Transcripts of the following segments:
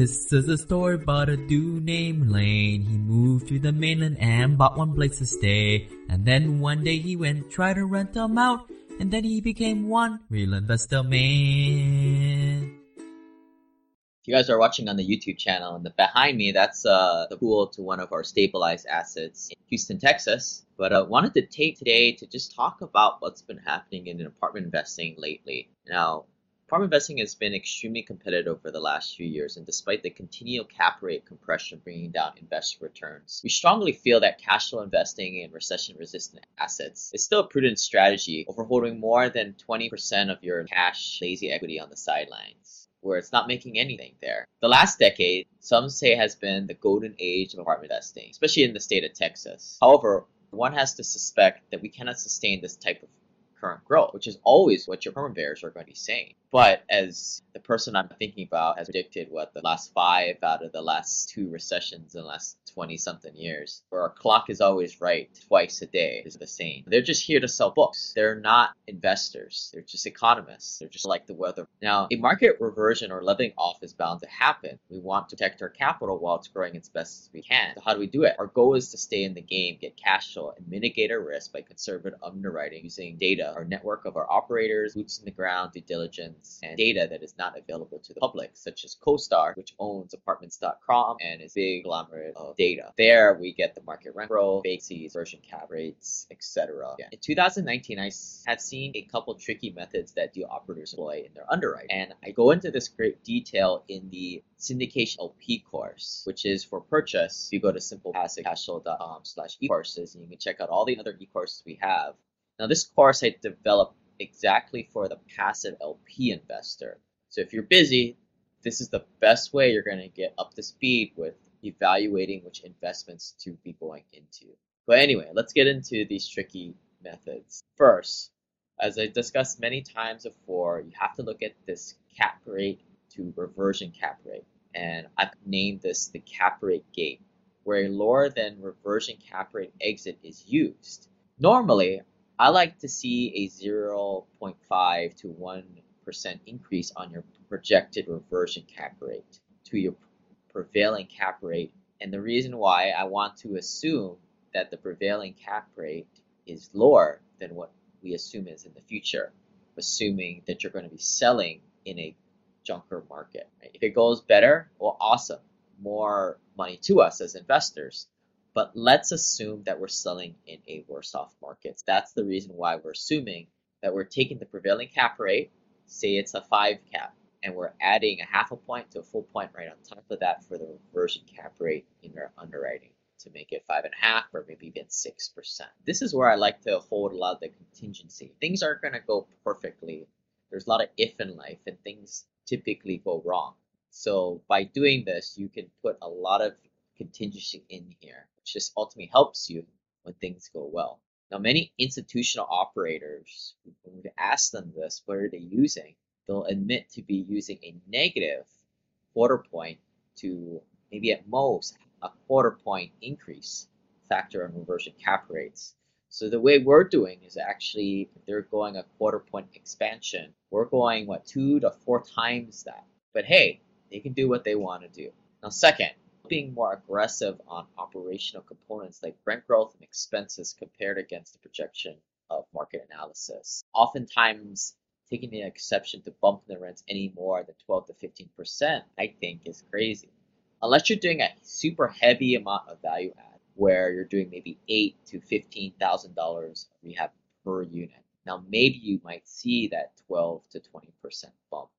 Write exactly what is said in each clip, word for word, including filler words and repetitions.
This is a story about a dude named Lane. He moved to the mainland and bought one place to stay. And then one day he went and tried to rent them out. And then he became one real investor man. If you guys are watching on the YouTube channel, and the, behind me, that's uh, the pool to one of our stabilized assets in Houston, Texas. But I uh, wanted to take today to just talk about what's been happening in apartment investing lately. Now, apartment investing has been extremely competitive over the last few years, and despite the continual cap rate compression bringing down investor returns, we strongly feel that cash flow investing in recession-resistant assets is still a prudent strategy over holding more than twenty percent of your cash lazy equity on the sidelines, where it's not making anything there. The last decade, some say, has been the golden age of apartment investing, especially in the state of Texas. However, one has to suspect that we cannot sustain this type of current growth, which is always what your permit bears are going to be saying. But as the person I'm thinking about has predicted, what, the last five out of the last two recessions in the last twenty-something years, where our clock is always right, twice a day is the same. They're just here to sell books. They're not investors. They're just economists. They're just like the weather. Now, a market reversion or leveling off is bound to happen. We want to protect our capital while it's growing as best as we can. So how do we do it? Our goal is to stay in the game, get cash flow, and mitigate our risk by conservative underwriting using data, our network of our operators, boots on the ground, due diligence, and data that is not available to the public, such as CoStar, which owns Apartments dot com and is a big conglomerate of data. There, we get the market rent growth, vacancies, version cap rates, et cetera. Yeah. In two thousand nineteen, I have seen a couple tricky methods that deal operators employ in their underwriting, and I go into this great detail in the syndication L P course, which is for purchase. You go to simple passive cash flow dot com slash e courses, and you can check out all the other e-courses we have. Now, this course I developed exactly for the passive L P investor. So if you're busy, this is the best way you're going to get up to speed with evaluating which investments to be going into. But anyway, let's get into these tricky methods. First, as I discussed many times before, you have to look at this cap rate to reversion cap rate. And I've named this the cap rate gate, where a lower than reversion cap rate exit is used. Normally, I like to see a zero point five to one percent increase on your projected reversion cap rate to your prevailing cap rate. And the reason why, I want to assume that the prevailing cap rate is lower than what we assume is in the future, assuming that you're going to be selling in a junker market. Right? If it goes better, well, awesome, more money to us as investors. But let's assume that we're selling in a worse-off market. That's the reason why we're assuming that we're taking the prevailing cap rate, say it's a five cap, and we're adding a half a point to a full point right on top of that for the reversion cap rate in our underwriting to make it five and a half or maybe even six percent. This is where I like to hold a lot of the contingency. Things aren't going to go perfectly. There's a lot of if in life, and things typically go wrong. So by doing this, you can put a lot of contingency in here, which just ultimately helps you when things go well. Now, many institutional operators, when we ask them this, what are they using? They'll admit to be using a negative quarter point to maybe at most a quarter point increase factor in reversion cap rates. So the way we're doing is actually they're going a quarter point expansion. We're going, what, two to four times that. But hey, they can do what they want to do. Now, second, being more aggressive on operational components like rent growth and expenses compared against the projection of market analysis. Oftentimes, taking the exception to bump the rents any more than twelve to fifteen percent, I think, is crazy. Unless you're doing a super heavy amount of value add, where you're doing maybe eight thousand to fifteen thousand dollars rehab per unit. Now, maybe you might see that twelve to twenty percent bump.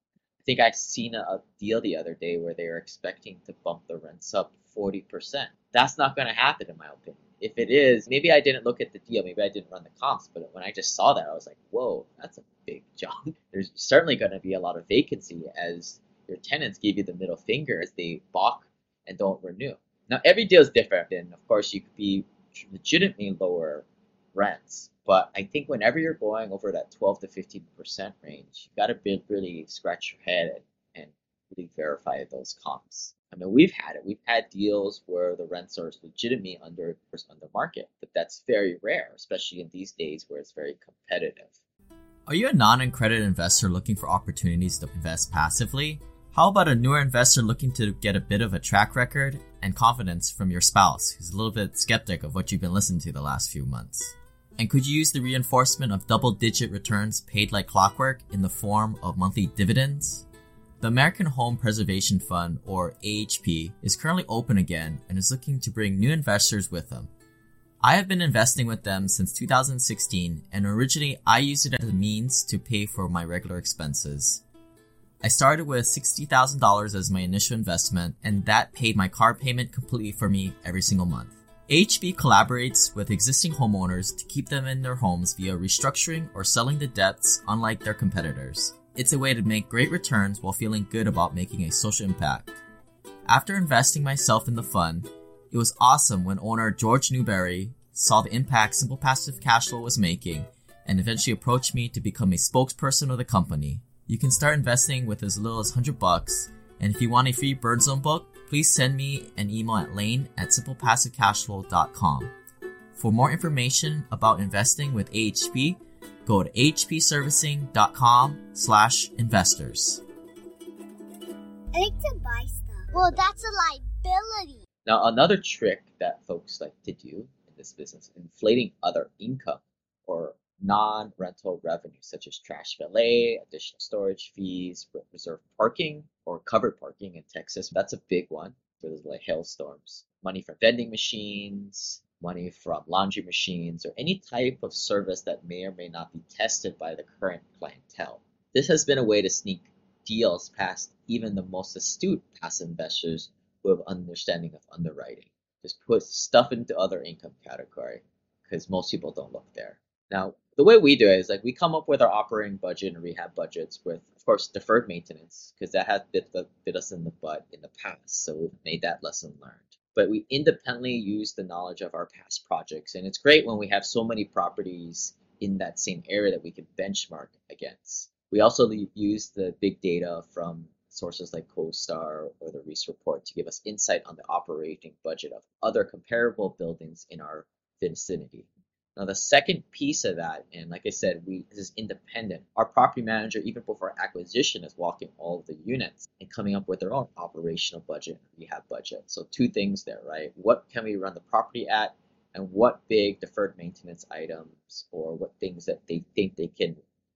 I think I've seen a deal the other day where they were expecting to bump the rents up forty percent. That's not going to happen, in my opinion. If it is, maybe I didn't look at the deal. Maybe I didn't run the comps. But when I just saw that, I was like, whoa, that's a big jump. There's certainly going to be a lot of vacancy as your tenants give you the middle finger as they balk and don't renew. Now, every deal is different. And, of course, you could be legitimately lower rents. But I think whenever you're going over that twelve to fifteen percent range, you've got to really scratch your head and, and really verify those comps. I mean, we've had it. We've had deals where the rents are legitimately under under market, but that's very rare, especially in these days where it's very competitive. Are you a non-accredited investor looking for opportunities to invest passively? How about a newer investor looking to get a bit of a track record and confidence from your spouse who's a little bit skeptic of what you've been listening to the last few months? And could you use the reinforcement of double-digit returns paid like clockwork in the form of monthly dividends? The American Home Preservation Fund, or A H P, is currently open again and is looking to bring new investors with them. I have been investing with them since two thousand sixteen, and originally I used it as a means to pay for my regular expenses. I started with sixty thousand dollars as my initial investment, and that paid my car payment completely for me every single month. A H P collaborates with existing homeowners to keep them in their homes via restructuring or selling the debts, unlike their competitors. It's a way to make great returns while feeling good about making a social impact. After investing myself in the fund, it was awesome when owner George Newberry saw the impact Simple Passive Cash Flow was making and eventually approached me to become a spokesperson of the company. You can start investing with as little as one hundred bucks, and if you want a free Burn Zone book, please send me an email at lane at simple passive cash flow dot com. For more information about investing with A H P, go to H P servicing dot com slash investors. I like to buy stuff. Well, that's a liability. Now, another trick that folks like to do in this business, inflating other income or non-rental revenue, such as trash valet, additional storage fees, reserved parking, or covered parking in Texas. That's a big one for those like hailstorms. Money from vending machines, money from laundry machines, or any type of service that may or may not be tested by the current clientele. This has been a way to sneak deals past even the most astute passive investors who have understanding of underwriting. Just put stuff into other income category because most people don't look there. Now, the way we do it is like we come up with our operating budget and rehab budgets with, of course, deferred maintenance, because that has bit, bit us in the butt in the past. So we've made that lesson learned. But we independently use the knowledge of our past projects. And it's great when we have so many properties in that same area that we can benchmark against. We also use the big data from sources like CoStar or the REIS Report to give us insight on the operating budget of other comparable buildings in our vicinity. Now, the second piece of that, and like I said, we this is independent. Our property manager, even before acquisition, is walking all of the units and coming up with their own operational budget and rehab budget. So two things there, right? What can we run the property at, and what big deferred maintenance items or what things that they think they can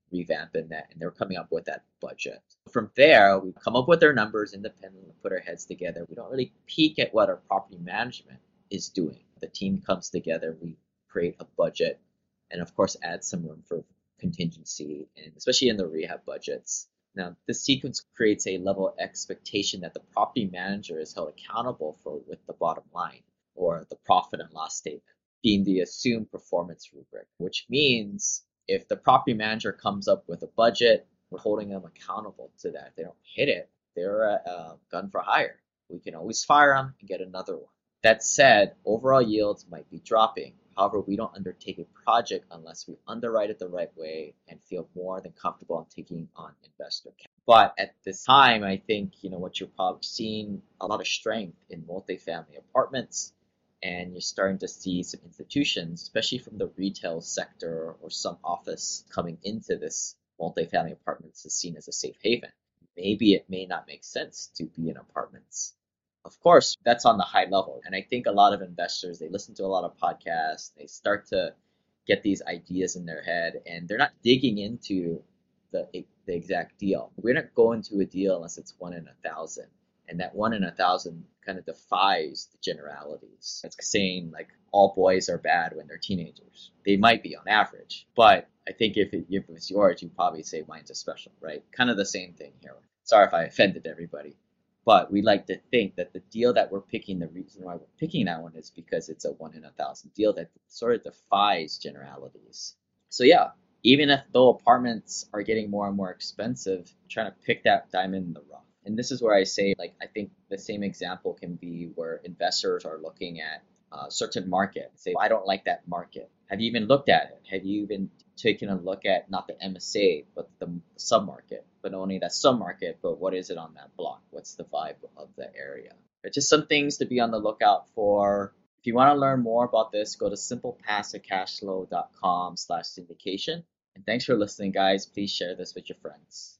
revamp in that, and they're coming up with that budget. From there, we come up with their numbers independently, put our heads together. We don't really peek at what our property management is doing. The team comes together, we create a budget, and of course add some room for contingency, and especially in the rehab budgets. Now, this sequence creates a level of expectation that the property manager is held accountable for with the bottom line, or the profit and loss statement, being the assumed performance rubric, which means if the property manager comes up with a budget, we're holding them accountable to that. If they don't hit it, they're a, a gun for hire. We can always fire them and get another one. That said, overall yields might be dropping. However, we don't undertake a project unless we underwrite it the right way and feel more than comfortable in taking on investor capital. But at this time, I think, you know, what you're probably seeing a lot of strength in multifamily apartments, and you're starting to see some institutions, especially from the retail sector or some office, coming into this multifamily apartments is seen as a safe haven. Maybe it may not make sense to be in apartments. Of course, that's on the high level. And I think a lot of investors, they listen to a lot of podcasts, they start to get these ideas in their head, and they're not digging into the, the exact deal. We're not going to a deal unless it's one in a thousand. And that one in a thousand kind of defies the generalities. It's saying like all boys are bad when they're teenagers. They might be on average, but I think if it, if it was yours, you'd probably say mine's a special, right? Kind of the same thing here. Sorry if I offended everybody. But we like to think that the deal that we're picking, the reason why we're picking that one is because it's a one in a thousand deal that sort of defies generalities. So yeah, even if though apartments are getting more and more expensive, trying to pick that diamond in the rough. And this is where I say, like, I think the same example can be where investors are looking at a certain market. Say, I don't like that market. Have you even looked at it? Have you even taken a look at not the M S A, but the submarket? But only that submarket, but what is it on that block? What's the vibe of the area? But just some things to be on the lookout for. If you want to learn more about this, go to simple passive cash flow dot com slash syndication. And thanks for listening, guys. Please share this with your friends.